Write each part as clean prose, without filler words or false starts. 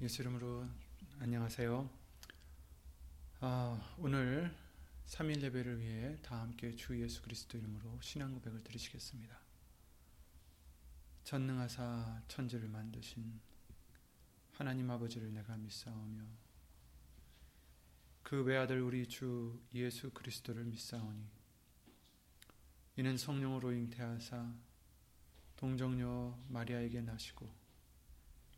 예수 이름으로 안녕하세요. 오늘 3일 예배를 위해 다 함께 주 예수 그리스도 이름으로 신앙 고백을 드리시겠습니다. 전능하사 천지를 만드신 하나님 아버지를 내가 믿사오며 그 외아들 우리 주 예수 그리스도를 믿사오니 이는 성령으로 잉태하사 동정녀 마리아에게 나시고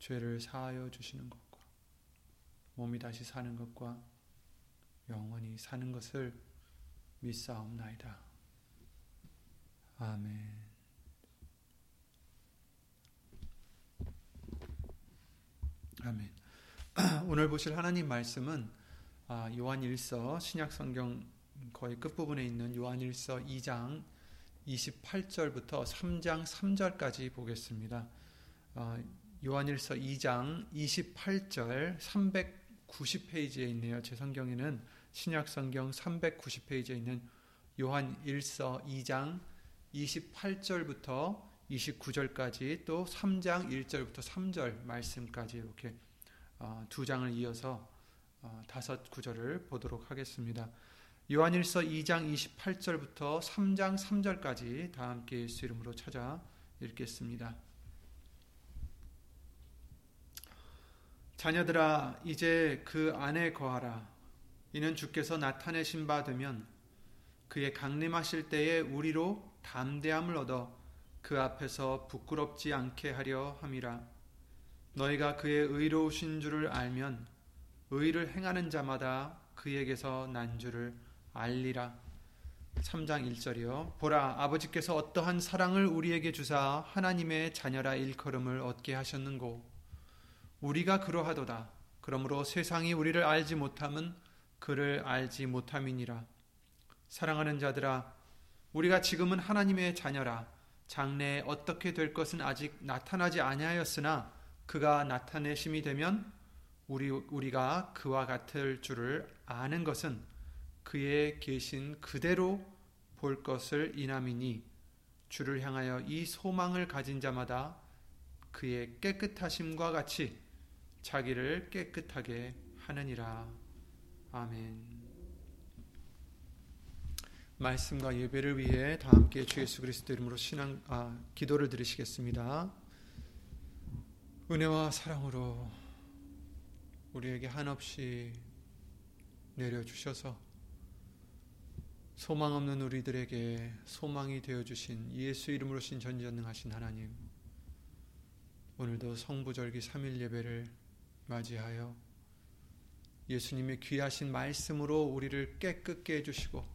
죄를 사하여 주시는 것과 몸이 다시 사는 것과 영원히 사는 것을 믿사옵나이다. 아멘. 아멘. 오늘 보실 하나님 말씀은 요한일서 신약성경 거의 끝부분에 있는 요한일서 2장 28절부터 3장 3절까지 보겠습니다. 요한일서 2장 28절 390페이지에 있네요. 제 성경에는 신약성경 390페이지에 있는 요한일서 2장 28절부터 29절까지 또 3장 1절부터 3절 말씀까지 이렇게 두 장을 이어서 다섯 구절을 보도록 하겠습니다. 요한일서 2장 28절부터 3장 3절까지 다 함께 예수 이름으로 찾아 읽겠습니다. 자녀들아 이제 그 안에 거하라. 이는 주께서 나타내신 바 되면 그의 강림하실 때에 우리로 담대함을 얻어 그 앞에서 부끄럽지 않게 하려 함이라. 너희가 그의 의로우신 줄을 알면 의를 행하는 자마다 그에게서 난 줄을 알리라. 3장 1절이요. 보라, 아버지께서 어떠한 사랑을 우리에게 주사 하나님의 자녀라 일컬음을 얻게 하셨는고 우리가 그러하도다. 그러므로 세상이 우리를 알지 못함은 그를 알지 못함이니라. 사랑하는 자들아, 우리가 지금은 하나님의 자녀라. 장래에 어떻게 될 것은 아직 나타나지 아니하였으나 그가 나타내심이 되면 우리가 그와 같을 줄을 아는 것은 그의 계신 그대로 볼 것을 인함이니 주를 향하여 이 소망을 가진 자마다 그의 깨끗하심과 같이 자기를 깨끗하게 하느니라. 아멘. 말씀과 예배를 위해 다 함께 주 예수 그리스도 이름으로 기도를 드리시겠습니다. 은혜와 사랑으로 우리에게 한없이 내려주셔서 소망 없는 우리들에게 소망이 되어주신 예수 이름으로 신 전지전능하신 하나님, 오늘도 성부절기 3일 예배를 맞이하여 예수님의 귀하신 말씀으로 우리를 깨끗게 해주시고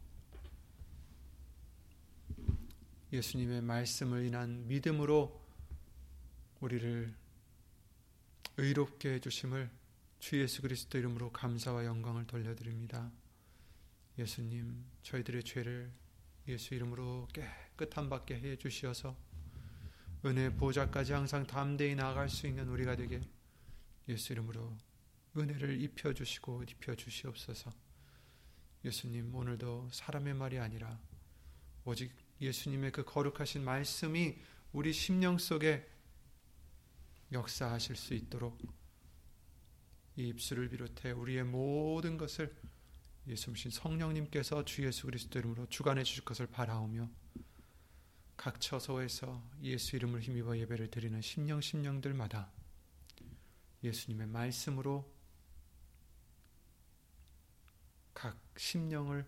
예수님의 말씀을 인한 믿음으로 우리를 의롭게 해주심을 주 예수 그리스도 이름으로 감사와 영광을 돌려드립니다. 예수님, 저희들의 죄를 예수 이름으로 깨끗함 받게 해주시어서 은혜 보좌까지 항상 담대히 나아갈 수 있는 우리가 되게 예수 이름으로 은혜를 입혀주시고 입혀주시옵소서. 예수님, 오늘도 사람의 말이 아니라 오직 예수님의 그 거룩하신 말씀이 우리 심령 속에 역사하실 수 있도록 이 입술을 비롯해 우리의 모든 것을 예수님 성령님께서 주 예수 그리스도 이름으로 주관해 주실 것을 바라오며 각 처소에서 예수 이름을 힘입어 예배를 드리는 심령들마다 예수님의 말씀으로 각 심령을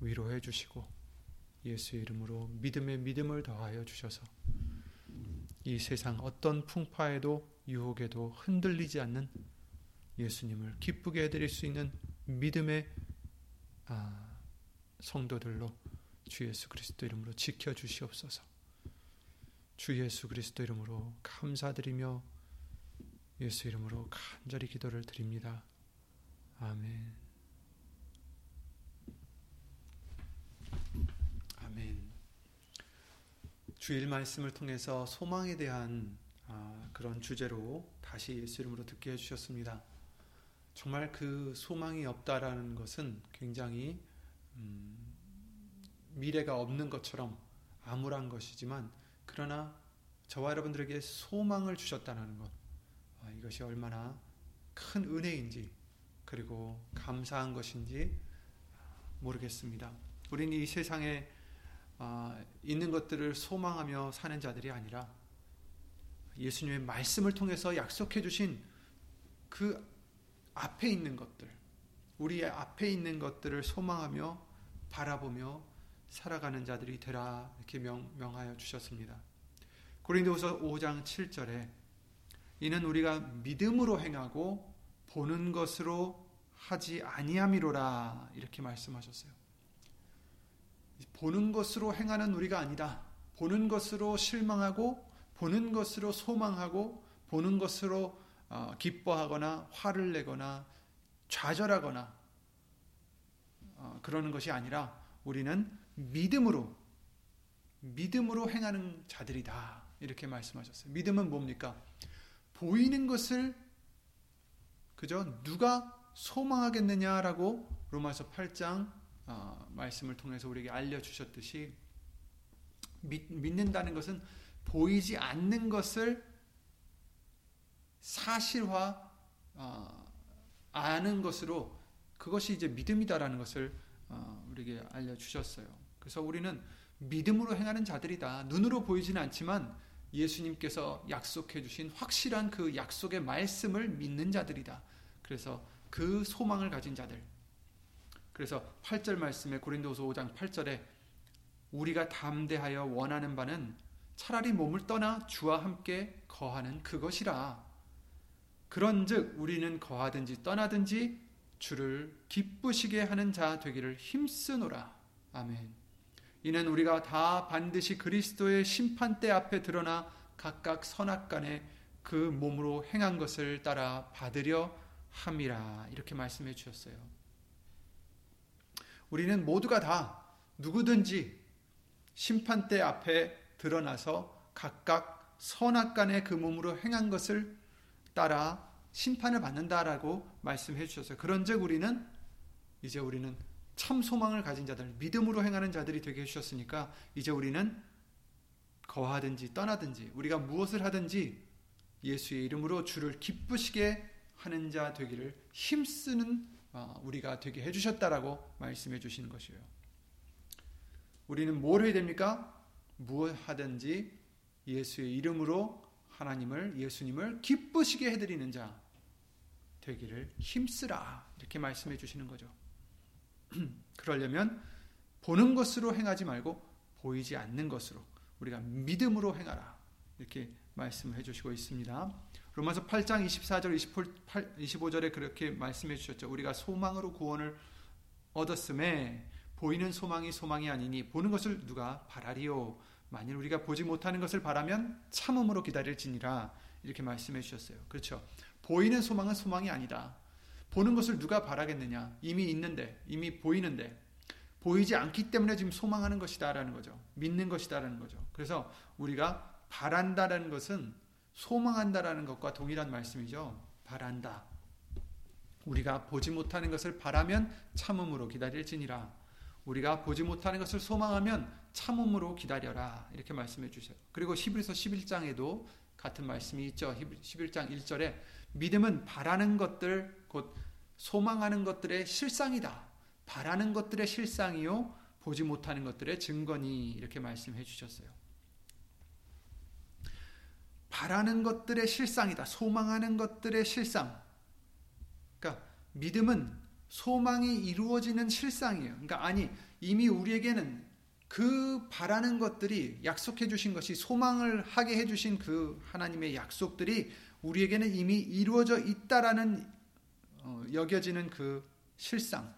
위로해 주시고 예수 이름으로 믿음에 믿음을 더하여 주셔서 이 세상 어떤 풍파에도 유혹에도 흔들리지 않는 예수님을 기쁘게 해드릴 수 있는 믿음의 성도들로 주 예수 그리스도 이름으로 지켜주시옵소서. 주 예수 그리스도 이름으로 감사드리며 예수 이름으로 간절히 기도를 드립니다. 아멘. 아멘. 주일 말씀을 통해서 소망에 대한 그런 주제로 다시 예수 이름으로 듣게 해주셨습니다. 정말 그 소망이 없다라는 것은 굉장히 미래가 없는 것처럼 암울한 것이지만, 그러나 저와 여러분들에게 소망을 주셨다는 것, 이것이 얼마나 큰 은혜인지 그리고 감사한 것인지 모르겠습니다. 우린 이 세상에 있는 것들을 소망하며 사는 자들이 아니라 예수님의 말씀을 통해서 약속해 주신 그 앞에 있는 것들, 우리의 앞에 있는 것들을 소망하며 바라보며 살아가는 자들이 되라, 이렇게 명하여 주셨습니다. 고린도후서 5장 7절에 이는 우리가 믿음으로 행하고 보는 것으로 하지 아니함이로라, 이렇게 말씀하셨어요. 보는 것으로 행하는 우리가 아니다. 보는 것으로 실망하고 보는 것으로 소망하고 보는 것으로 기뻐하거나 화를 내거나 좌절하거나 그러는 것이 아니라 우리는 믿음으로 행하는 자들이다, 이렇게 말씀하셨어요. 믿음은 뭡니까? 보이는 것을 그저 누가 소망하겠느냐라고 로마서 8장 말씀을 통해서 우리에게 알려주셨듯이, 믿는다는 것은 보이지 않는 것을 사실화 아는 것으로, 그것이 이제 믿음이다라는 것을 우리에게 알려주셨어요. 그래서 우리는 믿음으로 행하는 자들이다. 눈으로 보이지는 않지만 예수님께서 약속해 주신 확실한 그 약속의 말씀을 믿는 자들이다. 그래서 그 소망을 가진 자들. 그래서 8절 말씀에, 고린도후서 5장 8절에 우리가 담대하여 원하는 바는 차라리 몸을 떠나 주와 함께 거하는 그것이라. 그런즉 우리는 거하든지 떠나든지 주를 기쁘시게 하는 자 되기를 힘쓰노라. 아멘. 이는 우리가 다 반드시 그리스도의 심판대 앞에 드러나 각각 선악간에 그 몸으로 행한 것을 따라 받으려 함이라, 이렇게 말씀해 주셨어요. 우리는 모두가 다 누구든지 심판대 앞에 드러나서 각각 선악간에 그 몸으로 행한 것을 따라 심판을 받는다라고 말씀해 주셨어요. 그런즉 우리는, 이제 우리는 참 소망을 가진 자들, 믿음으로 행하는 자들이 되게 해주셨으니까 이제 우리는 거하든지 떠나든지 우리가 무엇을 하든지 예수의 이름으로 주를 기쁘시게 하는 자 되기를 힘쓰는 우리가 되게 해주셨다라고 말씀해 주시는 것이에요. 우리는 뭘 해야 됩니까? 무엇하든지 예수의 이름으로 하나님을, 예수님을 기쁘시게 해드리는 자 되기를 힘쓰라, 이렇게 말씀해 주시는 거죠. 그러려면 보는 것으로 행하지 말고 보이지 않는 것으로 우리가 믿음으로 행하라, 이렇게 말씀해 주시고 있습니다. 로마서 8장 24절 25절에 그렇게 말씀해 주셨죠. 우리가 소망으로 구원을 얻었음에 보이는 소망이 아니니 보는 것을 누가 바라리요. 만일 우리가 보지 못하는 것을 바라면 참음으로 기다릴지니라, 이렇게 말씀해 주셨어요. 그렇죠. 보이는 소망은 소망이 아니다. 보는 것을 누가 바라겠느냐. 이미 있는데, 이미 보이는데, 보이지 않기 때문에 지금 소망하는 것이다 라는 거죠. 믿는 것이다 라는 거죠. 그래서 우리가 바란다라는 것은 소망한다라는 것과 동일한 말씀이죠. 바란다. 우리가 보지 못하는 것을 바라면 참음으로 기다릴지니라. 우리가 보지 못하는 것을 소망하면 참음으로 기다려라, 이렇게 말씀해 주세요. 그리고 히브리서 11장에도 같은 말씀이 있죠. 11장 1절에 믿음은 바라는 것들, 곧 소망하는 것들의 실상이다. 바라는 것들의 실상이요 보지 못하는 것들의 증거니, 이렇게 말씀해 주셨어요. 바라는 것들의 실상이다. 소망하는 것들의 실상. 그러니까 믿음은 소망이 이루어지는 실상이에요. 그러니까 이미 우리에게는 그 바라는 것들이, 약속해 주신 것이, 소망을 하게 해 주신 그 하나님의 약속들이 우리에게는 이미 이루어져 있다라는 여겨지는 그 실상,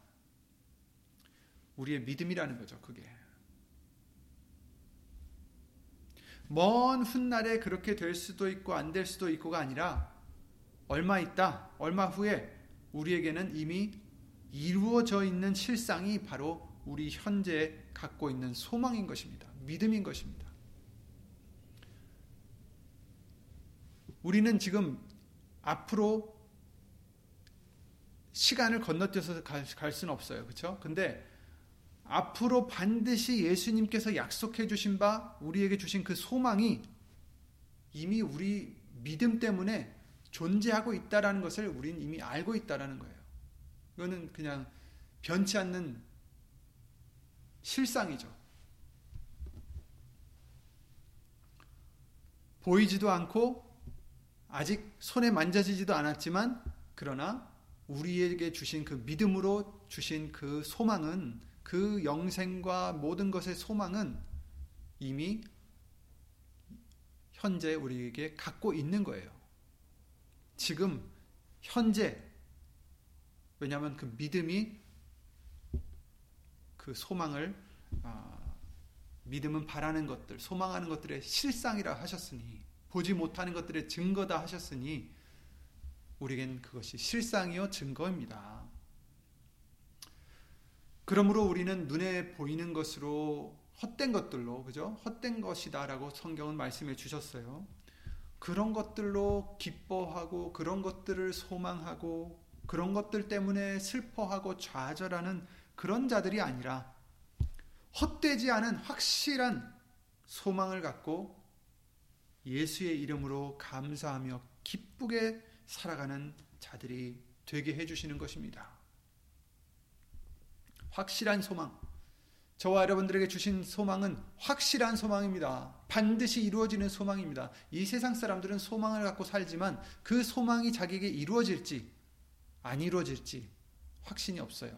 우리의 믿음이라는 거죠. 그게 먼 훗날에 그렇게 될 수도 있고 안 될 수도 있고가 아니라 얼마 있다, 얼마 후에 우리에게는 이미 이루어져 있는 실상이 바로 우리 현재 갖고 있는 소망인 것입니다. 믿음인 것입니다. 우리는 지금 앞으로 시간을 건너뛰어서 갈 수는 없어요. 그렇죠? 근데 앞으로 반드시 예수님께서 약속해 주신 바, 우리에게 주신 그 소망이 이미 우리 믿음 때문에 존재하고 있다라는 것을 우리는 이미 알고 있다라는 거예요. 이거는 그냥 변치 않는 실상이죠. 보이지도 않고 아직 손에 만져지지도 않았지만, 그러나 우리에게 주신 그 믿음으로 주신 그 소망은, 그 영생과 모든 것의 소망은 이미 현재 우리에게 갖고 있는 거예요. 지금 현재. 왜냐하면 그 믿음이 그 소망을, 믿음은 바라는 것들, 소망하는 것들의 실상이라 하셨으니, 보지 못하는 것들의 증거다 하셨으니, 우리겐 그것이 실상이요 증거입니다. 그러므로 우리는 눈에 보이는 것으로 헛된 것들로, 그죠? 헛된 것이다라고 성경은 말씀해 주셨어요. 그런 것들로 기뻐하고, 그런 것들을 소망하고, 그런 것들 때문에 슬퍼하고 좌절하는 그런 자들이 아니라 헛되지 않은 확실한 소망을 갖고 예수의 이름으로 감사하며 기쁘게 살아가는 자들이 되게 해주시는 것입니다. 확실한 소망. 저와 여러분들에게 주신 소망은 확실한 소망입니다. 반드시 이루어지는 소망입니다. 이 세상 사람들은 소망을 갖고 살지만 그 소망이 자기에게 이루어질지 안 이루어질지 확신이 없어요.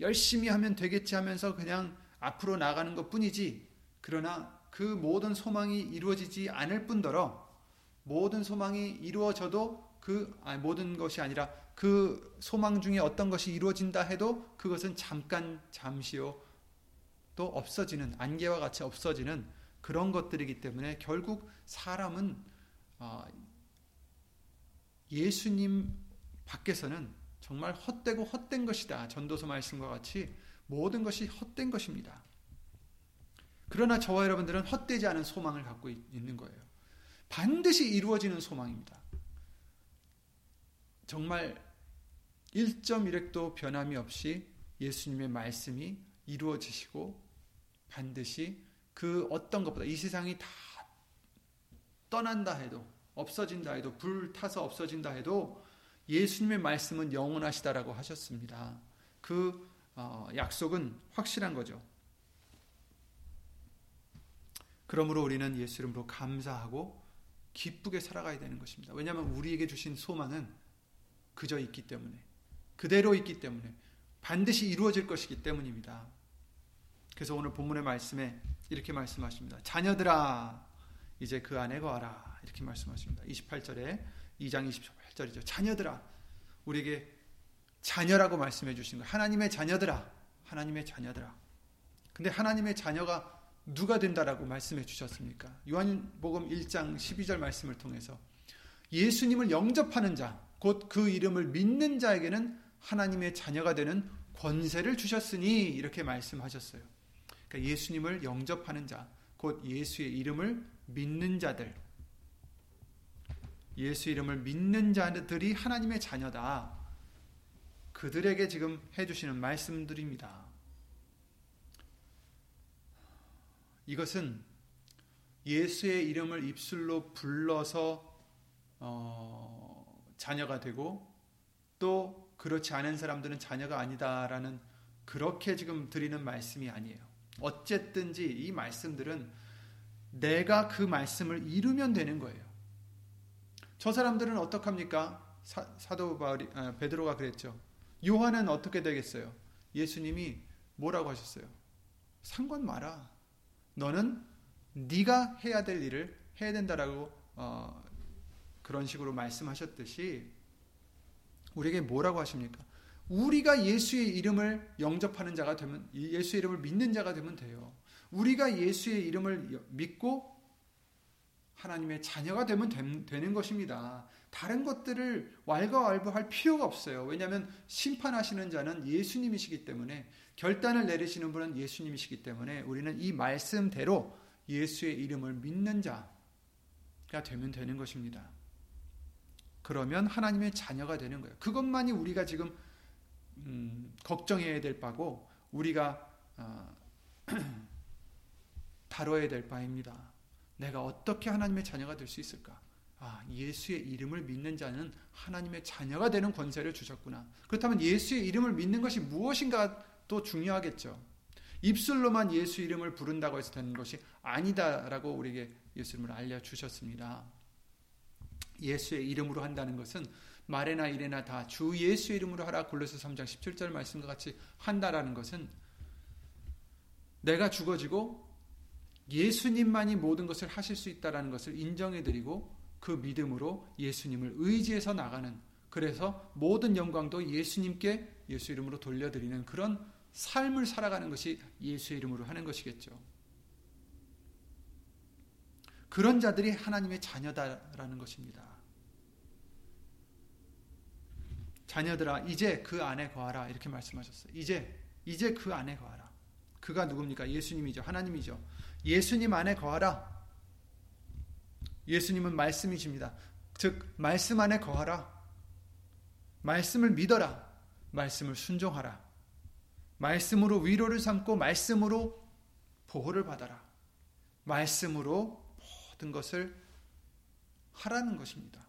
열심히 하면 되겠지 하면서 그냥 앞으로 나가는 것 뿐이지, 그러나 그 모든 소망이 이루어지지 않을 뿐더러 모든 소망이 이루어져도 모든 것이 아니라 그 소망 중에 어떤 것이 이루어진다 해도 그것은 잠시요 또 없어지는, 안개와 같이 없어지는 그런 것들이기 때문에 결국 사람은 예수님 밖에서는 정말 헛되고 헛된 것이다. 전도서 말씀과 같이 모든 것이 헛된 것입니다. 그러나 저와 여러분들은 헛되지 않은 소망을 갖고 있는 거예요. 반드시 이루어지는 소망입니다. 정말 1.1획도 변함이 없이 예수님의 말씀이 이루어지시고, 반드시 그 어떤 것보다, 이 세상이 다 떠난다 해도, 없어진다 해도, 불타서 없어진다 해도 예수님의 말씀은 영원하시다라고 하셨습니다. 그 약속은 확실한 거죠. 그러므로 우리는 예수 이름으로 감사하고 기쁘게 살아가야 되는 것입니다. 왜냐하면 우리에게 주신 소망은 그저 있기 때문에, 그대로 있기 때문에, 반드시 이루어질 것이기 때문입니다. 그래서 오늘 본문의 말씀에 이렇게 말씀하십니다. 자녀들아 이제 그 안에 거하라, 이렇게 말씀하십니다. 28절에 2장 28절이죠. 자녀들아, 우리에게 자녀라고 말씀해 주신 거예요. 하나님의 자녀들아, 하나님의 자녀들아. 근데 하나님의 자녀가 누가 된다라고 말씀해 주셨습니까? 요한복음 1장 12절 말씀을 통해서 예수님을 영접하는 자, 곧 그 이름을 믿는 자에게는 하나님의 자녀가 되는 권세를 주셨으니, 이렇게 말씀하셨어요. 그러니까 예수님을 영접하는 자, 곧 예수의 이름을 믿는 자들, 예수 이름을 믿는 자들이 하나님의 자녀다. 그들에게 지금 해주시는 말씀들입니다. 이것은 예수의 이름을 입술로 불러서 자녀가 되고, 또 그렇지 않은 사람들은 자녀가 아니다라는, 그렇게 지금 드리는 말씀이 아니에요. 어쨌든지 이 말씀들은 내가 그 말씀을 이루면 되는 거예요. 저 사람들은 어떡합니까? 사도 바울이, 베드로가 그랬죠. 요한은 어떻게 되겠어요? 예수님이 뭐라고 하셨어요? 상관 마라. 너는 네가 해야 될 일을 해야 된다라고 그런 식으로 말씀하셨듯이 우리에게 뭐라고 하십니까? 우리가 예수의 이름을 영접하는 자가 되면, 예수의 이름을 믿는 자가 되면 돼요. 우리가 예수의 이름을 믿고 하나님의 자녀가 되면 되는 것입니다. 다른 것들을 왈가왈부할 필요가 없어요. 왜냐하면 심판하시는 자는 예수님이시기 때문에, 결단을 내리시는 분은 예수님이시기 때문에 우리는 이 말씀대로 예수의 이름을 믿는 자가 되면 되는 것입니다. 그러면 하나님의 자녀가 되는 거예요. 그것만이 우리가 지금 걱정해야 될 바고 우리가 다뤄야 될 바입니다. 내가 어떻게 하나님의 자녀가 될 수 있을까? 아, 예수의 이름을 믿는 자는 하나님의 자녀가 되는 권세를 주셨구나. 그렇다면 예수의 이름을 믿는 것이 무엇인가도 중요하겠죠. 입술로만 예수 이름을 부른다고 해서 되는 것이 아니다라고 우리에게 예수님을 알려주셨습니다. 예수의 이름으로 한다는 것은 말에나 일에나 다 주 예수 이름으로 하라, 골로새 3장 17절 말씀과 같이 한다라는 것은 내가 죽어지고 예수님만이 모든 것을 하실 수 있다는 것을 인정해드리고 그 믿음으로 예수님을 의지해서 나가는, 그래서 모든 영광도 예수님께 예수 이름으로 돌려드리는 그런 삶을 살아가는 것이 예수 이름으로 하는 것이겠죠. 그런 자들이 하나님의 자녀다라는 것입니다. 자녀들아 이제 그 안에 거하라 이렇게 말씀하셨어요. 이제 그 안에 거하라. 그가 누굽니까? 예수님이죠. 하나님이죠. 예수님 안에 거하라. 예수님은 말씀이십니다. 즉 말씀 안에 거하라. 말씀을 믿어라. 말씀을 순종하라. 말씀으로 위로를 삼고 말씀으로 보호를 받아라. 말씀으로 모든 것을 하라는 것입니다.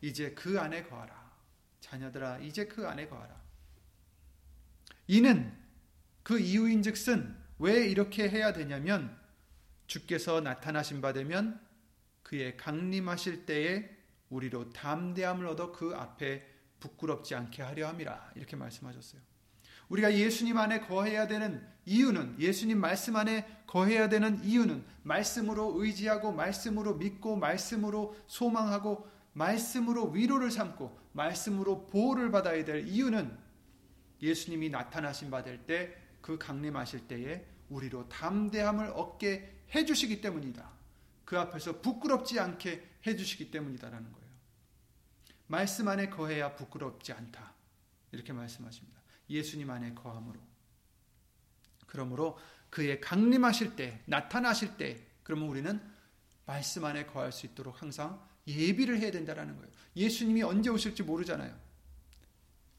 이제 그 안에 거하라. 자녀들아 이제 그 안에 거하라. 이는 그 이유인즉슨 왜 이렇게 해야 되냐면 주께서 나타나신 바 되면 그의 강림하실 때에 우리로 담대함을 얻어 그 앞에 부끄럽지 않게 하려 함이라 이렇게 말씀하셨어요. 우리가 예수님 안에 거해야 되는 이유는, 예수님 말씀 안에 거해야 되는 이유는 말씀으로 의지하고 말씀으로 믿고 말씀으로 소망하고 말씀으로 위로를 삼고 말씀으로 보호를 받아야 될 이유는 예수님이 나타나신 바 될 때 그 강림하실 때에 우리로 담대함을 얻게 해주시기 때문이다. 그 앞에서 부끄럽지 않게 해주시기 때문이다라는 거예요. 말씀 안에 거해야 부끄럽지 않다. 이렇게 말씀하십니다. 예수님 안에 거함으로. 그러므로 그의 강림하실 때, 나타나실 때, 그러면 우리는 말씀 안에 거할 수 있도록 항상 예비를 해야 된다라는 거예요. 예수님이 언제 오실지 모르잖아요.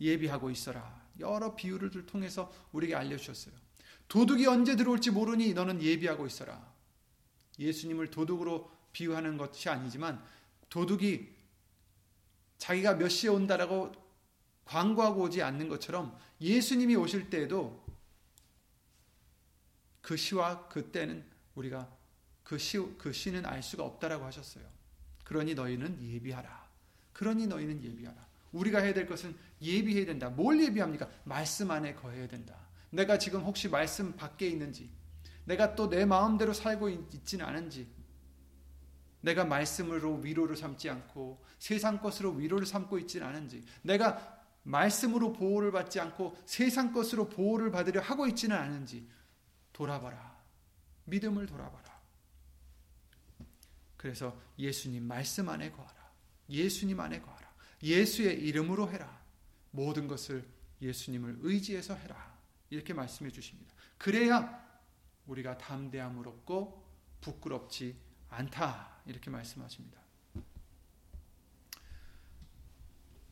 예비하고 있어라. 여러 비유를 통해서 우리에게 알려주셨어요. 도둑이 언제 들어올지 모르니 너는 예비하고 있어라. 예수님을 도둑으로 비유하는 것이 아니지만 도둑이 자기가 몇 시에 온다라고 광고하고 오지 않는 것처럼 예수님이 오실 때에도 그 시와 그 때는 우리가 그 시는 알 수가 없다라고 하셨어요. 그러니 너희는 예비하라. 우리가 해야 될 것은 예비해야 된다. 뭘 예비합니까? 말씀 안에 거해야 된다. 내가 지금 혹시 말씀 밖에 있는지, 내가 또 내 마음대로 살고 있지는 않은지, 내가 말씀으로 위로를 삼지 않고 세상 것으로 위로를 삼고 있지는 않은지, 내가 말씀으로 보호를 받지 않고 세상 것으로 보호를 받으려 하고 있지는 않은지 돌아봐라. 믿음을 돌아봐라. 그래서 예수님 말씀 안에 거하라. 예수님 안에 거하라. 예수의 이름으로 해라. 모든 것을 예수님을 의지해서 해라. 이렇게 말씀해 주십니다. 그래야 우리가 담대함을 얻고 부끄럽지 않다. 이렇게 말씀하십니다.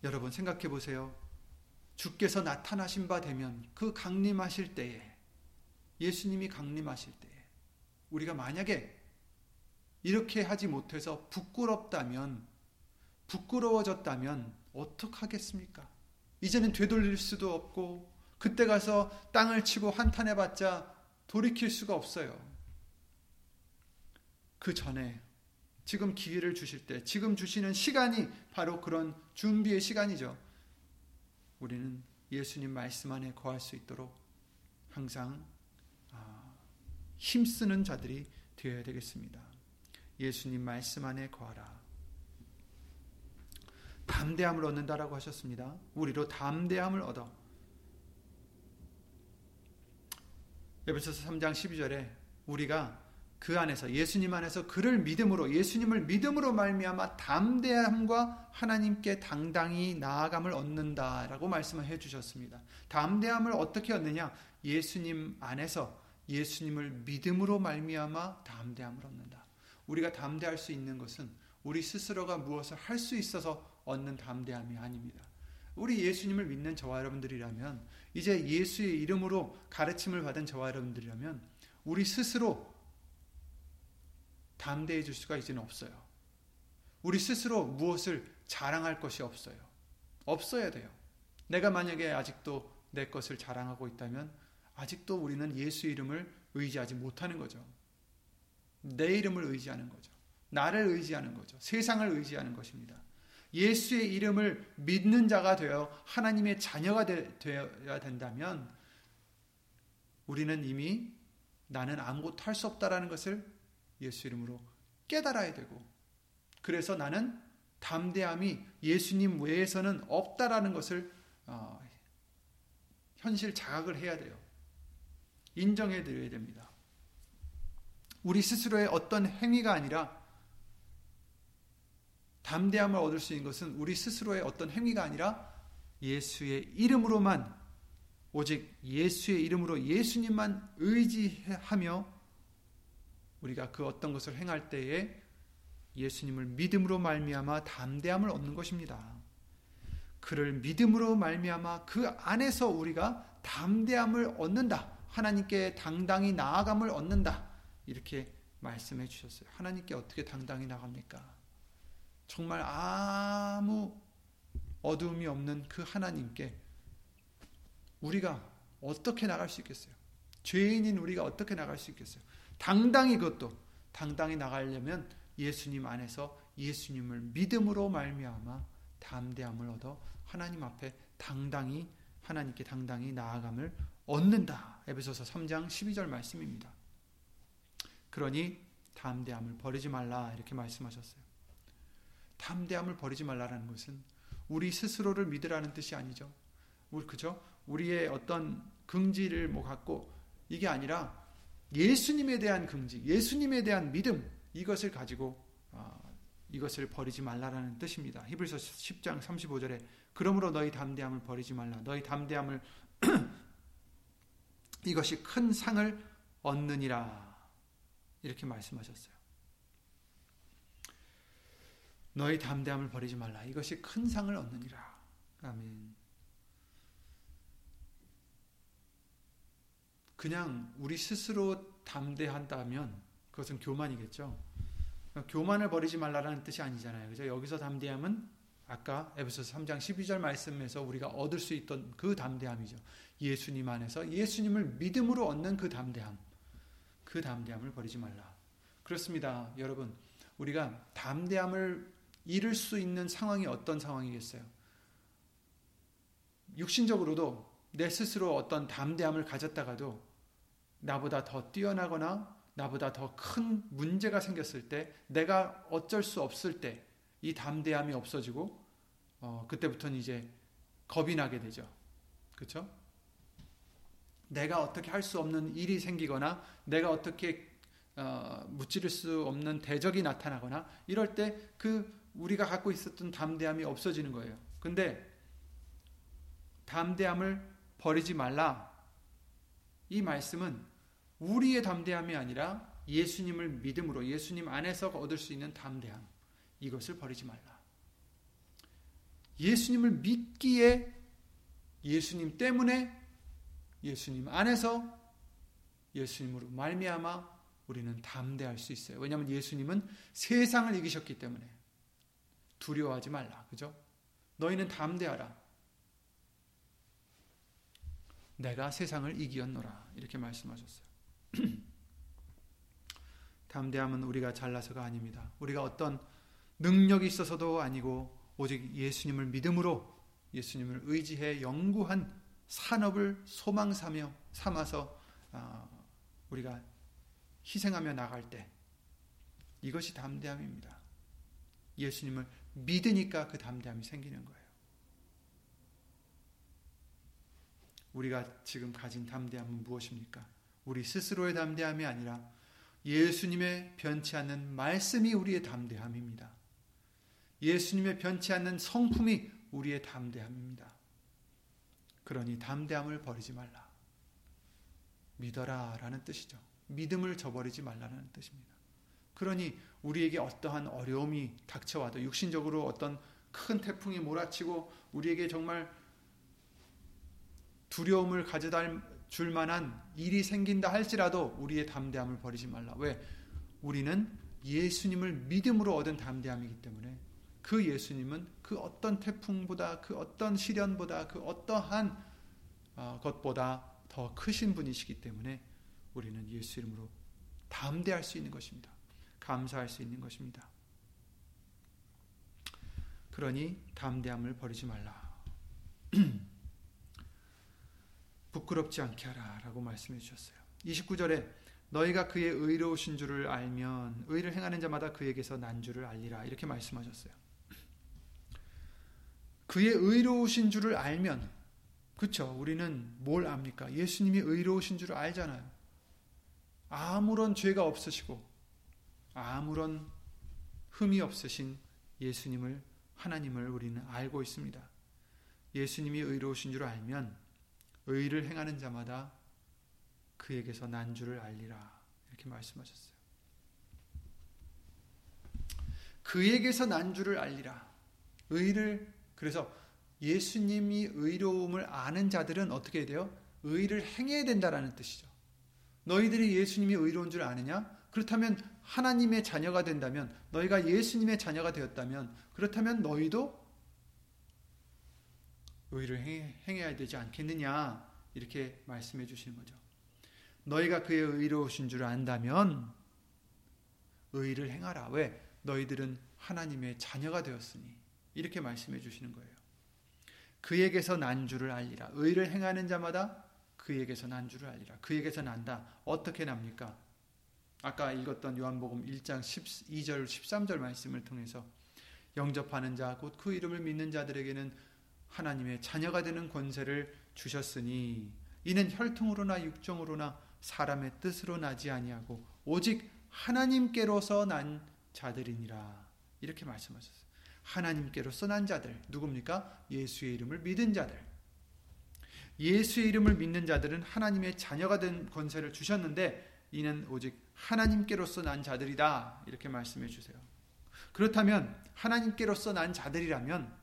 여러분 생각해 보세요. 주께서 나타나신 바 되면, 그 강림하실 때에, 예수님이 강림하실 때에 우리가 만약에 이렇게 하지 못해서 부끄러워졌다면 어떡하겠습니까? 이제는 되돌릴 수도 없고 그때 가서 땅을 치고 한탄해봤자 돌이킬 수가 없어요. 그 전에 지금 기회를 주실 때, 지금 주시는 시간이 바로 그런 준비의 시간이죠. 우리는 예수님 말씀 안에 거할 수 있도록 항상 힘쓰는 자들이 되어야 되겠습니다. 예수님 말씀 안에 거하라. 담대함을 얻는다라고 하셨습니다. 우리로 담대함을 얻어. 에베소서 3장 12절에 우리가 그 안에서 예수님 안에서 그를 믿음으로 예수님을 믿음으로 말미암아 담대함과 하나님께 당당히 나아감을 얻는다라고 말씀을 해주셨습니다. 담대함을 어떻게 얻느냐? 예수님 안에서 예수님을 믿음으로 말미암아 담대함을 얻는다. 우리가 담대할 수 있는 것은 우리 스스로가 무엇을 할 수 있어서 얻는 담대함이 아닙니다. 우리 예수님을 믿는 저와 여러분들이라면, 이제 예수의 이름으로 가르침을 받은 저와 여러분들이라면 우리 스스로 담대해질 수가 이제는 없어요. 우리 스스로 무엇을 자랑할 것이 없어요. 없어야 돼요. 내가 만약에 아직도 내 것을 자랑하고 있다면 아직도 우리는 예수 이름을 의지하지 못하는 거죠. 내 이름을 의지하는 거죠. 나를 의지하는 거죠. 세상을 의지하는 것입니다. 예수의 이름을 믿는 자가 되어 하나님의 자녀가 되어야 된다면 우리는 이미 나는 아무것도 할 수 없다라는 것을 예수 이름으로 깨달아야 되고, 그래서 나는 담대함이 예수님 외에서는 없다라는 것을 현실 자각을 해야 돼요. 인정해 드려야 됩니다. 우리 스스로의 어떤 행위가 아니라, 담대함을 얻을 수 있는 것은 우리 스스로의 어떤 행위가 아니라 예수의 이름으로만, 오직 예수의 이름으로 예수님만 의지하며 우리가 그 어떤 것을 행할 때에 예수님을 믿음으로 말미암아 담대함을 얻는 것입니다. 그를 믿음으로 말미암아 그 안에서 우리가 담대함을 얻는다. 하나님께 당당히 나아감을 얻는다. 이렇게 말씀해 주셨어요. 하나님께 어떻게 당당히 나갑니까? 정말 아무 어두움이 없는 그 하나님께 우리가 어떻게 나갈 수 있겠어요? 죄인인 우리가 어떻게 나갈 수 있겠어요? 당당히, 그것도 당당히 나가려면 예수님 안에서 예수님을 믿음으로 말미암아 담대함을 얻어 하나님 앞에 당당히, 하나님께 당당히 나아감을 얻는다. 에베소서 3장 12절 말씀입니다. 그러니 담대함을 버리지 말라, 이렇게 말씀하셨어요. 담대함을 버리지 말라라는 것은 우리 스스로를 믿으라는 뜻이 아니죠. 그죠? 우리의 어떤 긍지를 갖고, 이게 아니라 예수님에 대한 긍지, 예수님에 대한 믿음, 이것을 가지고 이것을 버리지 말라라는 뜻입니다. 히브리서 10장 35절에 그러므로 너희 담대함을 버리지 말라. 너희 담대함을 이것이 큰 상을 얻느니라. 이렇게 말씀하셨어요. 너희 담대함을 버리지 말라. 이것이 큰 상을 얻느니라. 아멘. 그냥 우리 스스로 담대한다면 그것은 교만이겠죠. 교만을 버리지 말라라는 뜻이 아니잖아요. 그죠? 여기서 담대함은 아까 에베소서 3장 12절 말씀에서 우리가 얻을 수 있던 그 담대함이죠. 예수님 안에서 예수님을 믿음으로 얻는 그 담대함. 그 담대함을 버리지 말라. 그렇습니다. 여러분, 우리가 담대함을 잃을 수 있는 상황이 어떤 상황이겠어요? 육신적으로도 내 스스로 어떤 담대함을 가졌다가도 나보다 더 뛰어나거나 나보다 더 큰 문제가 생겼을 때, 내가 어쩔 수 없을 때 이 담대함이 없어지고 그때부터는 이제 겁이 나게 되죠. 그렇죠? 내가 어떻게 할 수 없는 일이 생기거나 내가 어떻게 무찌를 수 없는 대적이 나타나거나 이럴 때 그 우리가 갖고 있었던 담대함이 없어지는 거예요. 근데 담대함을 버리지 말라. 이 말씀은 우리의 담대함이 아니라 예수님을 믿음으로 예수님 안에서 얻을 수 있는 담대함, 이것을 버리지 말라. 예수님을 믿기에, 예수님 때문에, 예수님 안에서, 예수님으로 말미암아 우리는 담대할 수 있어요. 왜냐하면 예수님은 세상을 이기셨기 때문에. 두려워하지 말라. 그죠? 너희는 담대하라. 내가 세상을 이기었노라. 이렇게 말씀하셨어요. 담대함은 우리가 잘나서가 아닙니다. 우리가 어떤 능력이 있어서도 아니고 오직 예수님을 믿음으로 예수님을 의지해 영구한 산업을 소망 삼아서 우리가 희생하며 나갈 때, 이것이 담대함입니다. 예수님을 믿으니까 그 담대함이 생기는 거예요. 우리가 지금 가진 담대함은 무엇입니까? 우리 스스로의 담대함이 아니라 예수님의 변치 않는 말씀이 우리의 담대함입니다. 예수님의 변치 않는 성품이 우리의 담대함입니다. 그러니 담대함을 버리지 말라. 믿어라 라는 뜻이죠. 믿음을 저버리지 말라는 뜻입니다. 그러니 우리에게 어떠한 어려움이 닥쳐와도, 육신적으로 어떤 큰 태풍이 몰아치고 우리에게 정말 두려움을 가져다 줄 만한 일이 생긴다 할지라도 우리의 담대함을 버리지 말라. 왜? 우리는 예수님을 믿음으로 얻은 담대함이기 때문에 그 예수님은 그 어떤 태풍보다, 그 어떤 시련보다, 그 어떠한 것보다 더 크신 분이시기 때문에 우리는 예수 이름으로 담대할 수 있는 것입니다. 감사할 수 있는 것입니다. 그러니 담대함을 버리지 말라. 부끄럽지 않게 하라 라고 말씀해 주셨어요. 29절에 너희가 그의 의로우신 줄을 알면 의를 행하는 자마다 그에게서 난 줄을 알리라 이렇게 말씀하셨어요. 그의 의로우신 줄을 알면, 그렇죠? 우리는 뭘 압니까? 예수님이 의로우신 줄을 알잖아요. 아무런 죄가 없으시고 아무런 흠이 없으신 예수님을, 하나님을 우리는 알고 있습니다. 예수님이 의로우신 줄 알면 의를 행하는 자마다 그에게서 난 줄을 알리라 이렇게 말씀하셨어요. 그에게서 난 줄을 알리라. 의를, 그래서 예수님이 의로움을 아는 자들은 어떻게 해야 돼요? 의를 행해야 된다라는 뜻이죠. 너희들이 예수님이 의로운 줄 아느냐? 그렇다면 하나님의 자녀가 된다면, 너희가 예수님의 자녀가 되었다면, 그렇다면 너희도 의를 행해야 되지 않겠느냐 이렇게 말씀해 주시는 거죠. 너희가 그의 의로우신 줄 안다면 의를 행하라. 왜? 너희들은 하나님의 자녀가 되었으니 이렇게 말씀해 주시는 거예요. 그에게서 난 줄을 알리라. 의를 행하는 자마다 그에게서 난 줄을 알리라. 그에게서 난다. 어떻게 납니까? 아까 읽었던 요한복음 1장 12절 13절 말씀을 통해서 영접하는 자 곧 그 이름을 믿는 자들에게는 하나님의 자녀가 되는 권세를 주셨으니 이는 혈통으로나 육정으로나 사람의 뜻으로 나지 아니하고 오직 하나님께로서 난 자들이니라 이렇게 말씀하셨어요. 하나님께로서 난 자들 누굽니까? 예수의 이름을 믿은 자들. 예수의 이름을 믿는 자들은 하나님의 자녀가 된 권세를 주셨는데 이는 오직 하나님께로서 난 자들이다 이렇게 말씀해 주세요. 그렇다면 하나님께로서 난 자들이라면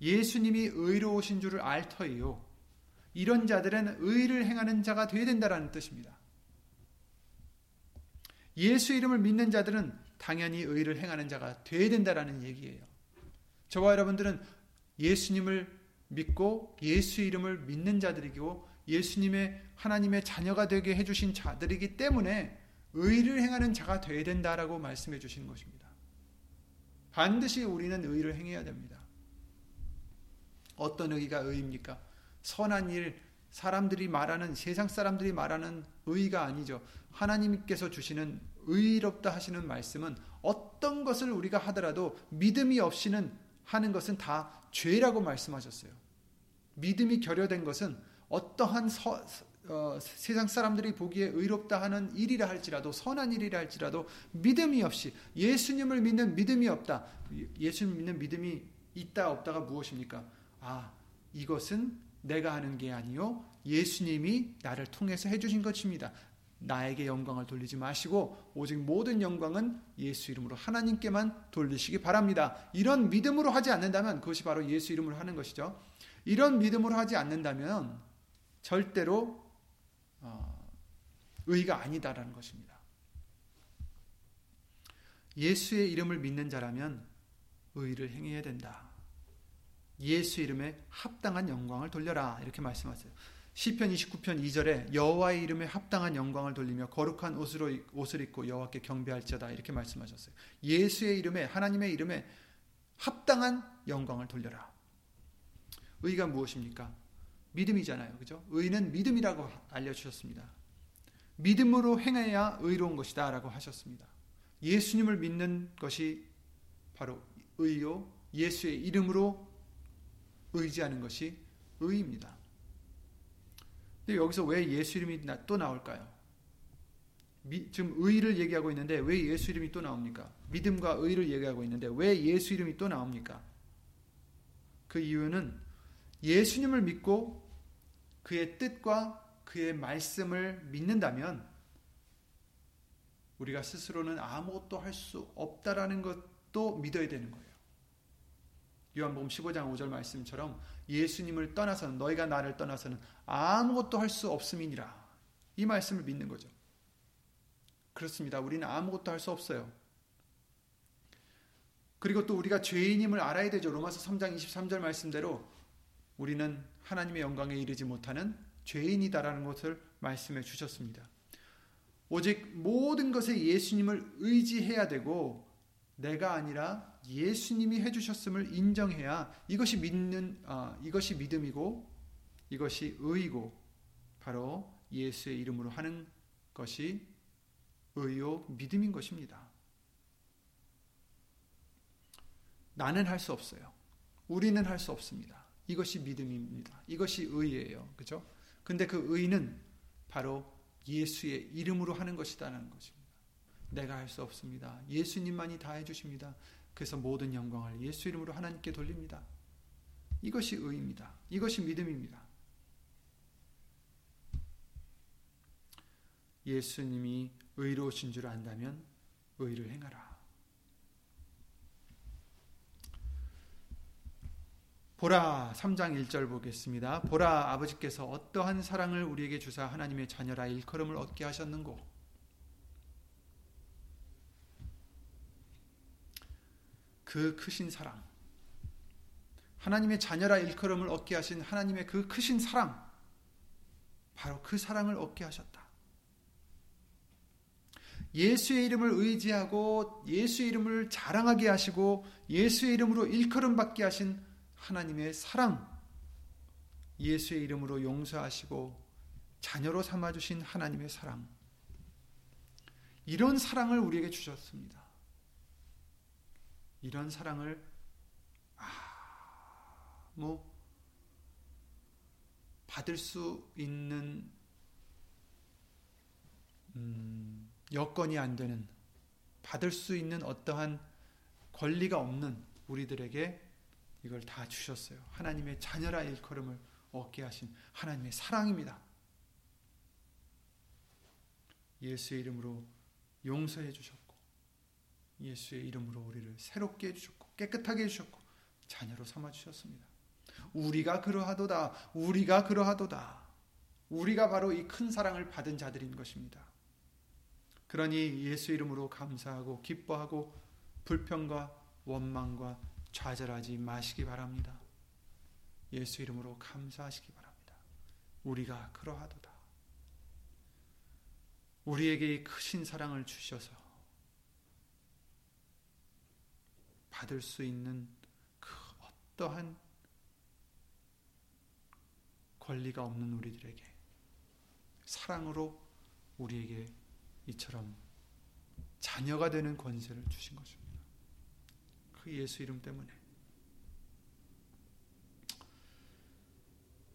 예수님이 의로우신 줄을 알 터이요 이런 자들은 의를 행하는 자가 되어야 된다라는 뜻입니다. 예수 이름을 믿는 자들은 당연히 의를 행하는 자가 되어야 된다라는 얘기예요. 저와 여러분들은 예수님을 믿고 예수 이름을 믿는 자들이고 예수님의 하나님의 자녀가 되게 해주신 자들이기 때문에 의를 행하는 자가 되어야 된다라고 말씀해 주시는 것입니다. 반드시 우리는 의를 행해야 됩니다. 어떤 의가 의입니까? 선한 일, 사람들이 말하는, 세상 사람들이 말하는 의가 아니죠. 하나님께서 주시는 의롭다 하시는 말씀은 어떤 것을 우리가 하더라도 믿음이 없이는 하는 것은 다 죄라고 말씀하셨어요. 믿음이 결여된 것은 어떠한 세상 사람들이 보기에 의롭다 하는 일이라 할지라도, 선한 일이라 할지라도 믿음이 없이, 예수님을 믿는 믿음이 없다. 예수님 믿는 믿음이 있다 없다가 무엇입니까? 아, 이것은 내가 하는 게 아니요 예수님이 나를 통해서 해주신 것입니다. 나에게 영광을 돌리지 마시고 오직 모든 영광은 예수 이름으로 하나님께만 돌리시기 바랍니다. 이런 믿음으로 하지 않는다면, 그것이 바로 예수 이름으로 하는 것이죠. 이런 믿음으로 하지 않는다면 절대로 의가 아니다라는 것입니다. 예수의 이름을 믿는 자라면 의를 행해야 된다. 예수 이름에 합당한 영광을 돌려라 이렇게 말씀하세요. 시편 29편 2절에 여호와의 이름에 합당한 영광을 돌리며 거룩한 옷을 입고 여호와께 경배할지어다 이렇게 말씀하셨어요. 예수의 이름에, 하나님의 이름에 합당한 영광을 돌려라. 의가 무엇입니까? 믿음이잖아요. 그죠? 의는 믿음이라고 알려주셨습니다. 믿음으로 행해야 의로운 것이다 라고 하셨습니다. 예수님을 믿는 것이 바로 의요, 예수의 이름으로 의지하는 것이 의입니다. 근데 여기서 왜 예수 이름이 또 나올까요? 지금 의를 얘기하고 있는데 왜 예수 이름이 또 나옵니까? 믿음과 의를 얘기하고 있는데 왜 예수 이름이 또 나옵니까? 그 이유는 예수님을 믿고 그의 뜻과 그의 말씀을 믿는다면 우리가 스스로는 아무것도 할 수 없다라는 것도 믿어야 되는 거예요. 요한복음 15장 5절 말씀처럼 예수님을 떠나서는 너희가 나를 떠나서는 아무것도 할 수 없음이니라. 이 말씀을 믿는 거죠. 그렇습니다. 우리는 아무것도 할 수 없어요. 그리고 또 우리가 죄인임을 알아야 되죠. 로마서 3장 23절 말씀대로 우리는 하나님의 영광에 이르지 못하는 죄인이다라는 것을 말씀해 주셨습니다. 오직 모든 것에 예수님을 의지해야 되고 내가 아니라 예수님이 해주셨음을 인정해야 이것이 믿음이고 이것이 의이고 바로 예수의 이름으로 하는 것이 의요 믿음인 것입니다. 나는 할 수 없어요. 우리는 할 수 없습니다. 이것이 믿음입니다. 이것이 의예요. 그렇죠? 근데 그 의는 바로 예수의 이름으로 하는 것이다라는 것입니다. 내가 할 수 없습니다. 예수님만이 다 해주십니다. 그래서 모든 영광을 예수 이름으로 하나님께 돌립니다. 이것이 의입니다. 이것이 믿음입니다. 예수님이 의로우신 줄 안다면 의를 행하라. 보라 3장 1절 보겠습니다. 보라 아버지께서 어떠한 사랑을 우리에게 주사 하나님의 자녀라 일컬음을 얻게 하셨는고. 그 크신 사랑, 하나님의 자녀라 일컬음을 얻게 하신 하나님의 그 크신 사랑, 바로 그 사랑을 얻게 하셨다. 예수의 이름을 의지하고 예수의 이름을 자랑하게 하시고 예수의 이름으로 일컬음 받게 하신 하나님의 사랑, 예수의 이름으로 용서하시고 자녀로 삼아주신 하나님의 사랑, 이런 사랑을 우리에게 주셨습니다. 이런 사랑을 뭐 받을 수 있는 여건이 안 되는, 받을 수 있는 어떠한 권리가 없는 우리들에게 이걸 다 주셨어요. 하나님의 자녀라 일컬음을 얻게 하신 하나님의 사랑입니다. 예수의 이름으로 용서해 주셨고 예수의 이름으로 우리를 새롭게 해주셨고 깨끗하게 해주셨고 자녀로 삼아주셨습니다. 우리가 그러하도다. 우리가 그러하도다. 우리가 바로 이 큰 사랑을 받은 자들인 것입니다. 그러니 예수 이름으로 감사하고 기뻐하고 불평과 원망과 좌절하지 마시기 바랍니다. 예수 이름으로 감사하시기 바랍니다. 우리가 그러하도다. 우리에게 크신 사랑을 주셔서 받을 수 있는 그 어떠한 권리가 없는 우리들에게 사랑으로 우리에게 이처럼 자녀가 되는 권세를 주신 것입니다. 그 예수 이름 때문에.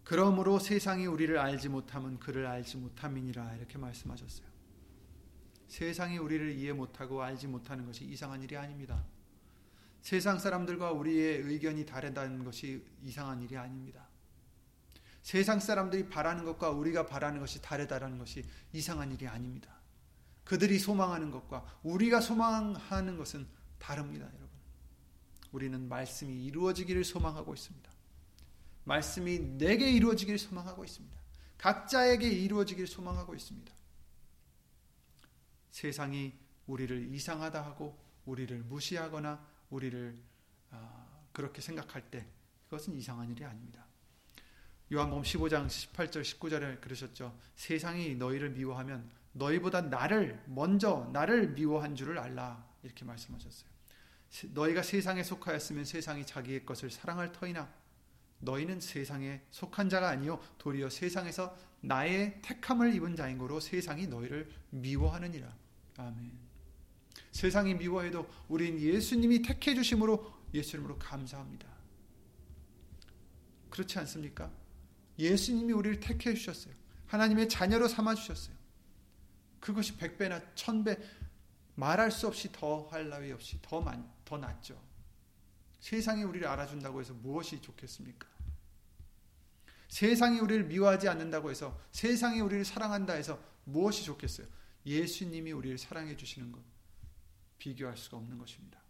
그러므로 세상이 우리를 알지 못함은 그를 알지 못함이니라 이렇게 말씀하셨어요. 세상이 우리를 이해 못하고 알지 못하는 것이 이상한 일이 아닙니다. 세상 사람들과 우리의 의견이 다르다는 것이 이상한 일이 아닙니다. 세상 사람들이 바라는 것과 우리가 바라는 것이 다르다는 것이 이상한 일이 아닙니다. 그들이 소망하는 것과 우리가 소망하는 것은 다릅니다. 여러분, 우리는 말씀이 이루어지기를 소망하고 있습니다. 말씀이 내게 이루어지기를 소망하고 있습니다. 각자에게 이루어지기를 소망하고 있습니다. 세상이 우리를 이상하다 하고 우리를 무시하거나 우리를 그렇게 생각할 때 그것은 이상한 일이 아닙니다. 요한복음 15장 18절 19절에 그러셨죠. 세상이 너희를 미워하면 너희보다 나를 미워한 줄을 알라 이렇게 말씀하셨어요. 너희가 세상에 속하였으면 세상이 자기의 것을 사랑할 터이나 너희는 세상에 속한 자가 아니요 도리어 세상에서 나의 택함을 입은 자인 고로 세상이 너희를 미워하느니라. 아멘. 세상이 미워해도 우린 예수님이 택해 주심으로 예수 이름으로 감사합니다. 그렇지 않습니까? 예수님이 우리를 택해 주셨어요. 하나님의 자녀로 삼아 주셨어요. 그것이 100배나 1000배 말할 수 없이 더할 나위 없이 더 낫죠. 세상이 우리를 알아준다고 해서 무엇이 좋겠습니까? 세상이 우리를 미워하지 않는다고 해서, 세상이 우리를 사랑한다 해서 무엇이 좋겠어요? 예수님이 우리를 사랑해 주시는 것, 비교할 수가 없는 것입니다.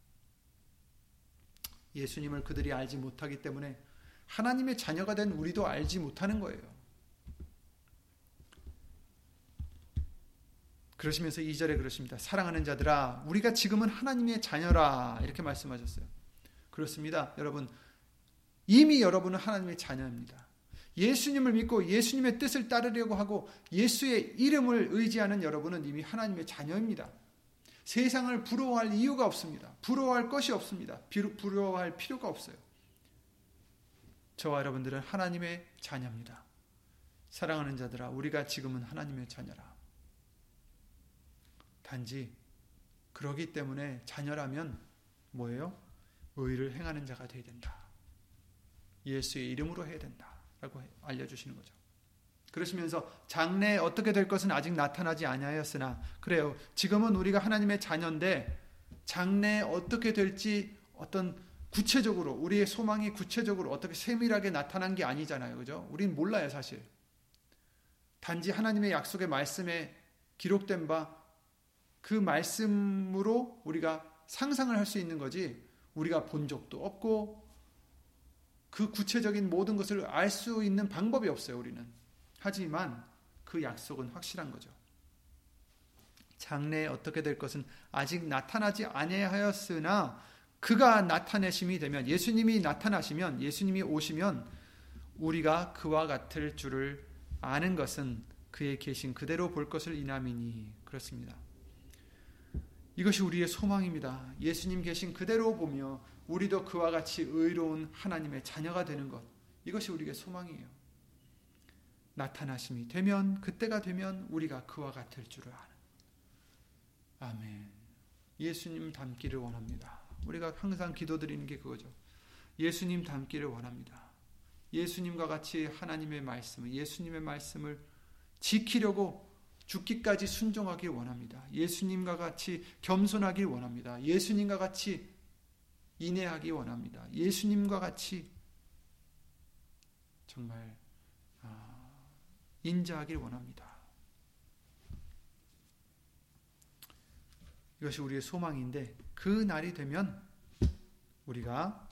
예수님을 그들이 알지 못하기 때문에 하나님의 자녀가 된 우리도 알지 못하는 거예요. 그러시면서 2절에 그러십니다. 사랑하는 자들아, 우리가 지금은 하나님의 자녀라, 이렇게 말씀하셨어요. 그렇습니다. 여러분, 이미 여러분은 하나님의 자녀입니다. 예수님을 믿고 예수님의 뜻을 따르려고 하고 예수의 이름을 의지하는 여러분은 이미 하나님의 자녀입니다. 세상을 부러워할 이유가 없습니다. 부러워할 것이 없습니다. 부러워할 필요가 없어요. 저와 여러분들은 하나님의 자녀입니다. 사랑하는 자들아, 우리가 지금은 하나님의 자녀라. 단지 그러기 때문에 자녀라면 뭐예요? 의를 행하는 자가 되어야 된다. 예수의 이름으로 해야 된다. 라고 알려주시는 거죠. 그러시면서 장래에 어떻게 될 것은 아직 나타나지 아니하였으나, 그래요, 지금은 우리가 하나님의 자녀인데 장래에 어떻게 될지 어떤 구체적으로, 우리의 소망이 구체적으로 어떻게 세밀하게 나타난 게 아니잖아요. 그죠? 우린 몰라요, 사실. 단지 하나님의 약속의 말씀에 기록된 바 그 말씀으로 우리가 상상을 할 수 있는 거지, 우리가 본 적도 없고 그 구체적인 모든 것을 알 수 있는 방법이 없어요, 우리는. 하지만 그 약속은 확실한 거죠. 장래에 어떻게 될 것은 아직 나타나지 아니하였으나 그가 나타내심이 되면, 예수님이 나타나시면, 예수님이 오시면 우리가 그와 같을 줄을 아는 것은 그의 계신 그대로 볼 것을 인함이니. 그렇습니다. 이것이 우리의 소망입니다. 예수님 계신 그대로 보며 우리도 그와 같이 의로운 하나님의 자녀가 되는 것, 이것이 우리의 소망이에요. 나타나심이 되면, 그때가 되면 우리가 그와 같을 줄을 아는. 아멘. 예수님 닮기를 원합니다. 우리가 항상 기도드리는 게 그거죠. 예수님 닮기를 원합니다. 예수님과 같이 하나님의 말씀을, 예수님의 말씀을 지키려고 죽기까지 순종하길 원합니다. 예수님과 같이 겸손하길 원합니다. 예수님과 같이 인내하기 원합니다. 예수님과 같이 정말 인자하길 원합니다. 이것이 우리의 소망인데, 그 날이 되면 우리가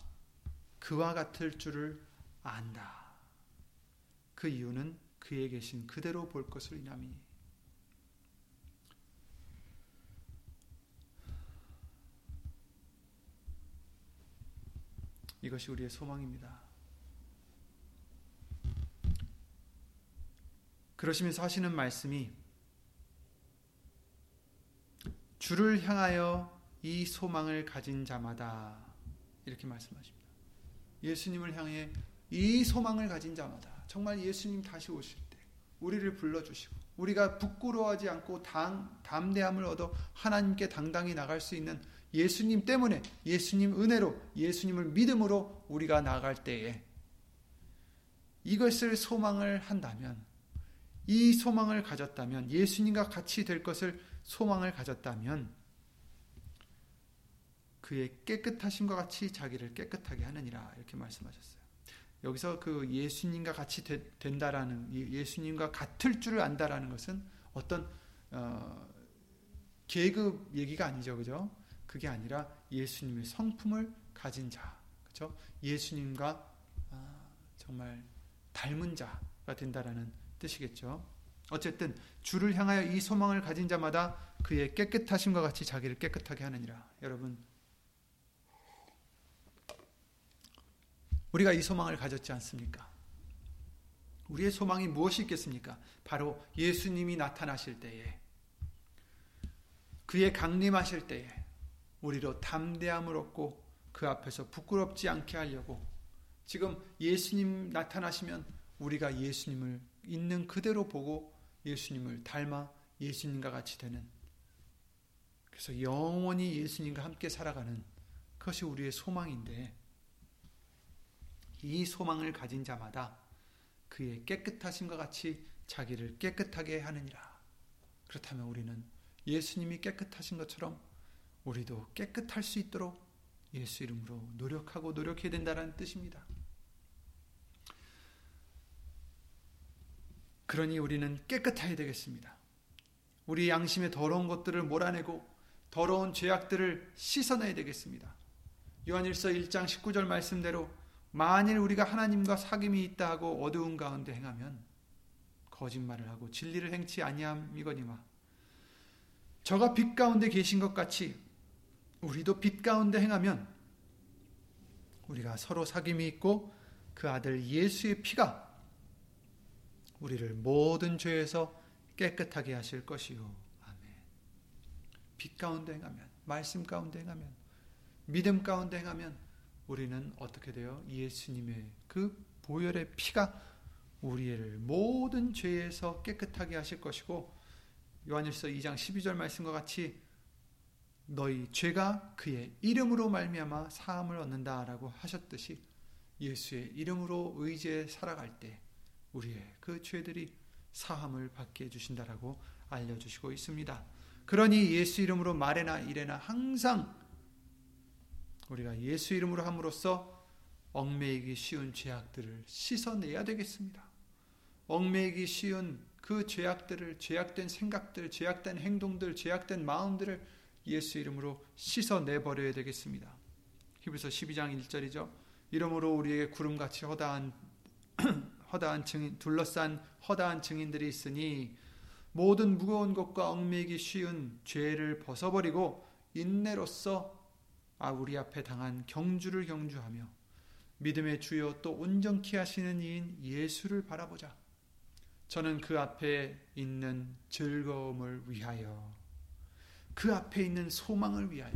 그와 같을 줄을 안다. 그 이유는 그에 계신 그대로 볼 것을 인함이니. 이것이 우리의 소망입니다. 그러시면서 하시는 말씀이, 주를 향하여 이 소망을 가진 자마다, 이렇게 말씀하십니다. 예수님을 향해 이 소망을 가진 자마다, 정말 예수님 다시 오실 때 우리를 불러주시고 우리가 부끄러워하지 않고 담대함을 얻어 하나님께 당당히 나갈 수 있는, 예수님 때문에, 예수님 은혜로, 예수님을 믿음으로 우리가 나갈 때에 이것을 소망을 한다면, 이 소망을 가졌다면, 예수님과 같이 될 것을 소망을 가졌다면 그의 깨끗하심과 같이 자기를 깨끗하게 하느니라, 이렇게 말씀하셨어요. 여기서 그 예수님과 같이 된다라는, 예수님과 같을 줄을 안다라는 것은 어떤 계급 얘기가 아니죠. 그죠? 그게 아니라 예수님의 성품을 가진 자, 그렇죠? 예수님과 정말 닮은 자가 된다라는 뜻이겠죠. 어쨌든 주를 향하여 이 소망을 가진 자마다 그의 깨끗하심과 같이 자기를 깨끗하게 하느니라. 여러분, 우리가 이 소망을 가졌지 않습니까? 우리의 소망이 무엇이 있겠습니까? 바로 예수님이 나타나실 때에, 그의 강림하실 때에 우리로 담대함을 얻고 그 앞에서 부끄럽지 않게 하려고, 지금 예수님 나타나시면 우리가 예수님을 있는 그대로 보고 예수님을 닮아 예수님과 같이 되는, 그래서 영원히 예수님과 함께 살아가는, 그것이 우리의 소망인데, 이 소망을 가진 자마다 그의 깨끗하심과 같이 자기를 깨끗하게 하느니라. 그렇다면 우리는 예수님이 깨끗하신 것처럼 우리도 깨끗할 수 있도록 예수 이름으로 노력하고 노력해야 된다는 뜻입니다. 그러니 우리는 깨끗해야 되겠습니다. 우리 양심의 더러운 것들을 몰아내고 더러운 죄악들을 씻어내야 되겠습니다. 요한일서 1장 19절 말씀대로 만일 우리가 하나님과 사귐이 있다 하고 어두운 가운데 행하면 거짓말을 하고 진리를 행치 아니함이거니와 저가 빛 가운데 계신 것 같이 우리도 빛 가운데 행하면 우리가 서로 사귐이 있고 그 아들 예수의 피가 우리를 모든 죄에서 깨끗하게 하실 것이요. 아멘. 빛 가운데 행하면, 말씀 가운데 행하면, 믿음 가운데 행하면 우리는 어떻게 돼요? 예수님의 그 보혈의 피가 우리를 모든 죄에서 깨끗하게 하실 것이고 요한일서 2장 12절 말씀과 같이 너희 죄가 그의 이름으로 말미암아 사함을 얻는다라고 하셨듯이 예수의 이름으로 의지해 살아갈 때 우리의 그 죄들이 사함을 받게 해주신다라고 알려주시고 있습니다. 그러니 예수 이름으로 말해나 이래나 항상 우리가 예수 이름으로 함으로써 얽매이기 쉬운 죄악들을 씻어내야 되겠습니다. 얽매이기 쉬운 그 죄악들을, 죄악된 생각들, 죄악된 행동들, 죄악된 마음들을 예수 이름으로 씻어내버려야 되겠습니다. 히브리서 12장 1절이죠. 이러므로 우리에게 구름같이 허다한 증인, 둘러싼 허다한 증인들이 있으니 모든 무거운 것과 얽매이기 쉬운 죄를 벗어버리고 인내로써 우리 앞에 당한 경주를 경주하며 믿음의 주여 또 온전케 하시는 이인 예수를 바라보자. 저는 그 앞에 있는 즐거움을 위하여, 그 앞에 있는 소망을 위하여,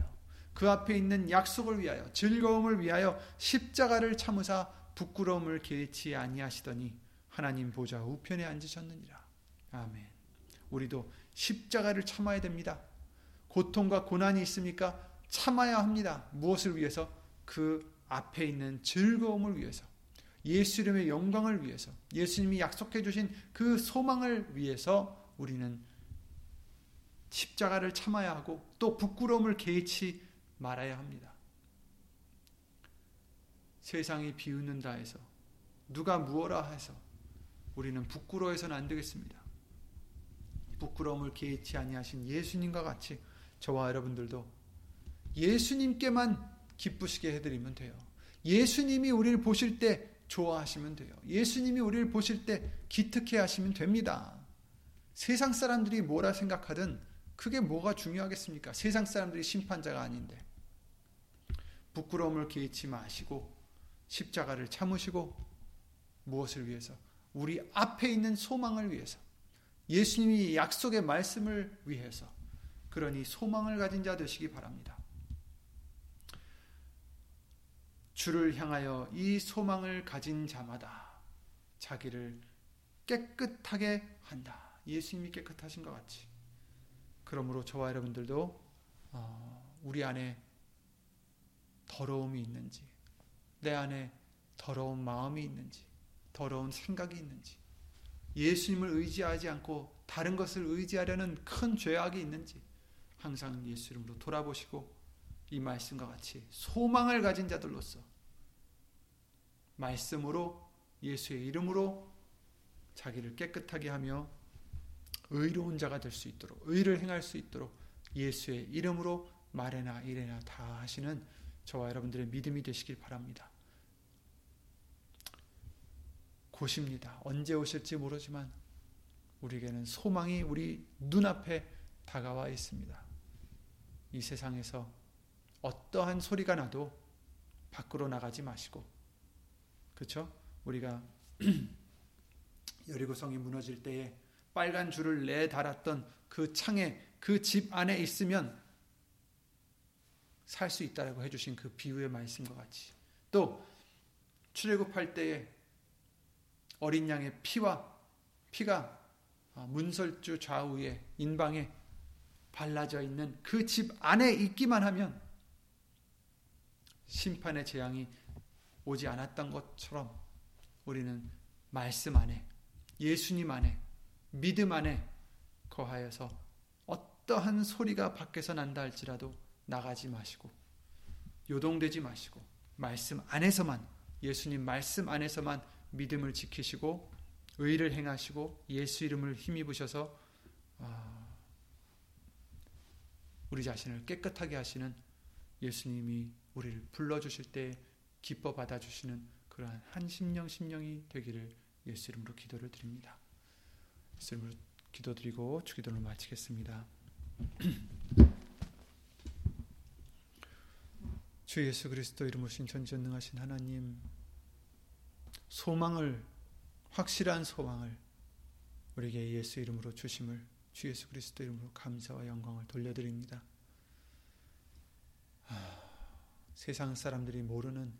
그 앞에 있는 약속을 위하여, 즐거움을 위하여 십자가를 참으사 부끄러움을 개의치 아니하시더니 하나님 보좌 우편에 앉으셨느니라. 아멘. 우리도 십자가를 참아야 됩니다. 고통과 고난이 있습니까? 참아야 합니다. 무엇을 위해서? 그 앞에 있는 즐거움을 위해서, 예수 이름의 영광을 위해서, 예수님이 약속해 주신 그 소망을 위해서 우리는 십자가를 참아야 하고 또 부끄러움을 개의치 말아야 합니다. 세상이 비웃는다 해서, 누가 무어라 해서 우리는 부끄러워해서는 안 되겠습니다. 부끄러움을 개의치 아니하신 예수님과 같이 저와 여러분들도 예수님께만 기쁘시게 해드리면 돼요. 예수님이 우리를 보실 때 좋아하시면 돼요. 예수님이 우리를 보실 때 기특해 하시면 됩니다. 세상 사람들이 뭐라 생각하든 그게 뭐가 중요하겠습니까? 세상 사람들이 심판자가 아닌데. 부끄러움을 개의치 마시고 십자가를 참으시고 무엇을 위해서? 우리 앞에 있는 소망을 위해서, 예수님이 약속의 말씀을 위해서. 그러니 소망을 가진 자 되시기 바랍니다. 주를 향하여 이 소망을 가진 자마다 자기를 깨끗하게 한다. 예수님이 깨끗하신 것 같이. 그러므로 저와 여러분들도 우리 안에 더러움이 있는지, 내 안에 더러운 마음이 있는지, 더러운 생각이 있는지, 예수님을 의지하지 않고 다른 것을 의지하려는 큰 죄악이 있는지 항상 예수 이름으로 돌아보시고 이 말씀과 같이 소망을 가진 자들로서 말씀으로, 예수의 이름으로 자기를 깨끗하게 하며 의로운 자가 될 수 있도록, 의를 행할 수 있도록 예수의 이름으로 말해나 이래나 다 하시는 저와 여러분들의 믿음이 되시길 바랍니다. 곧입니다. 언제 오실지 모르지만 우리에게는 소망이 우리 눈앞에 다가와 있습니다. 이 세상에서 어떠한 소리가 나도 밖으로 나가지 마시고, 그렇죠? 우리가 여리고성이 무너질 때에 빨간 줄을 내달았던 그 창에, 그 집 안에 있으면 살 수 있다라고 해주신 그 비유의 말씀과 같이, 또 출애굽할 때에 어린 양의 피가 문설주 좌우에 인방에 발라져 있는 그 집 안에 있기만 하면 심판의 재앙이 오지 않았던 것처럼 우리는 말씀 안에, 예수님 안에, 믿음 안에 거하여서 어떠한 소리가 밖에서 난다 할지라도 나가지 마시고 요동되지 마시고 말씀 안에서만, 예수님 말씀 안에서만 믿음을 지키시고 의를 행하시고 예수 이름을 힘입으셔서 우리 자신을 깨끗하게 하시는, 예수님이 우리를 불러주실 때 기뻐 받아주시는 그러한 한 심령이 되기를 예수 이름으로 기도를 드립니다. 예수 이름으로 기도드리고 주기도를 마치겠습니다. 주 예수 그리스도 이름 오신 전지전능하신 하나님, 소망을, 확실한 소망을 우리에게 예수 이름으로 주심을 주 예수 그리스도 이름으로 감사와 영광을 돌려드립니다. 세상 사람들이 모르는,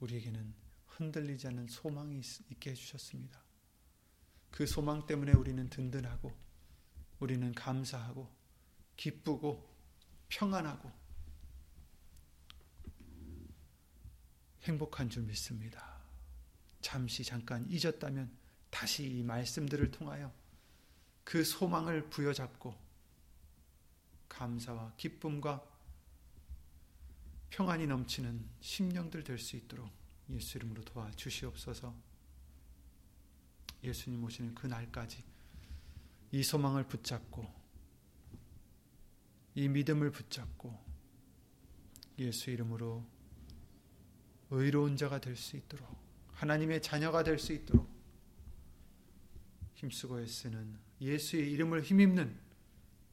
우리에게는 흔들리지 않는 소망이 있게 해주셨습니다. 그 소망 때문에 우리는 든든하고, 우리는 감사하고, 기쁘고, 평안하고, 행복한 줄 믿습니다. 잠시 잠깐 잊었다면 다시 이 말씀들을 통하여 그 소망을 부여잡고 감사와 기쁨과 평안이 넘치는 심령들 될 수 있도록 예수 이름으로 도와주시옵소서. 예수님 오시는 그날까지 이 소망을 붙잡고 이 믿음을 붙잡고 예수 이름으로 의로운 자가 될 수 있도록, 하나님의 자녀가 될 수 있도록 힘쓰고 애쓰는, 예수의 이름을 힘입는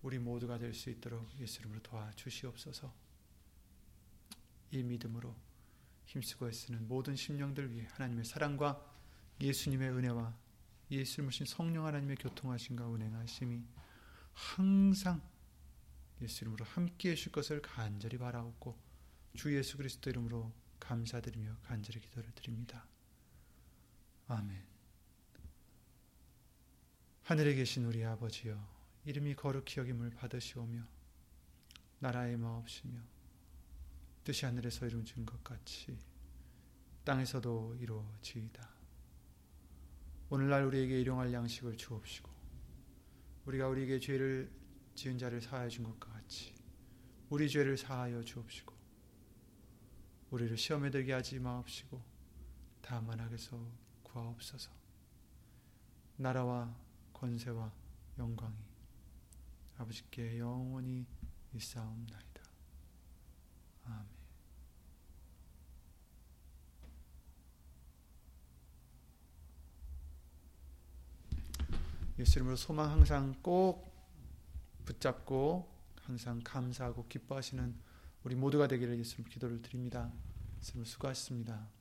우리 모두가 될 수 있도록 예수 이름으로 도와주시옵소서. 이 믿음으로 힘쓰고 애쓰는 모든 심령들 위해 하나님의 사랑과 예수님의 은혜와 예수를 모신 성령 하나님의 교통하심과 운행하심이 항상 예수 이름으로 함께해 주실 것을 간절히 바라옵고, 주 예수 그리스도 이름으로 감사드리며 간절히 기도를 드립니다. 아멘. 하늘에 계신 우리 아버지여, 이름이 거룩히 여김을 받으시오며 나라의 마옵시며 뜻이 하늘에서 이루어진 것 같이 땅에서도 이루어지이다. 오늘날 우리에게 일용할 양식을 주옵시고, 우리가 우리에게 죄를 지은 자를 사하여 준 것과 같이 우리 죄를 사하여 주옵시고, 우리를 시험에 들게 하지 마옵시고 다만 악에서 구하옵소서. 나라와 권세와 영광이 아버지께 영원히 있사옵나이다. 아멘. 예수 이름으로 소망 항상 꼭 붙잡고 항상 감사하고 기뻐하시는 우리 모두가 되기를 예수 이름으로 기도를 드립니다. 예수 이름으로 수고하셨습니다.